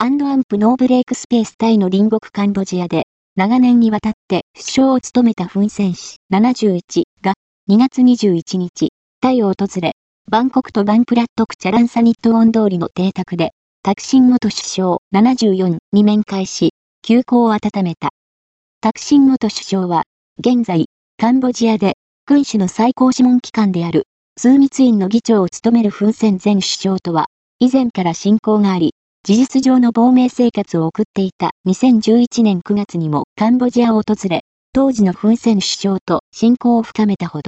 アンプノーブレイクスペースタイの隣国カンボジアで、長年にわたって首相を務めたフン・セン氏71が、2月21日、タイを訪れ、バンコクとバンプラットクチャランサニットオン通りの邸宅で、タクシン元首相74に面会し、旧交を温めた。タクシン元首相は、現在、カンボジアで、君主の最高諮問機関である、枢密院の議長を務めるフン・セン前首相とは、以前から親交があり、事実上の亡命生活を送っていた2011年9月にもカンボジアを訪れ、当時のフン・セン首相と親交を深めたほど。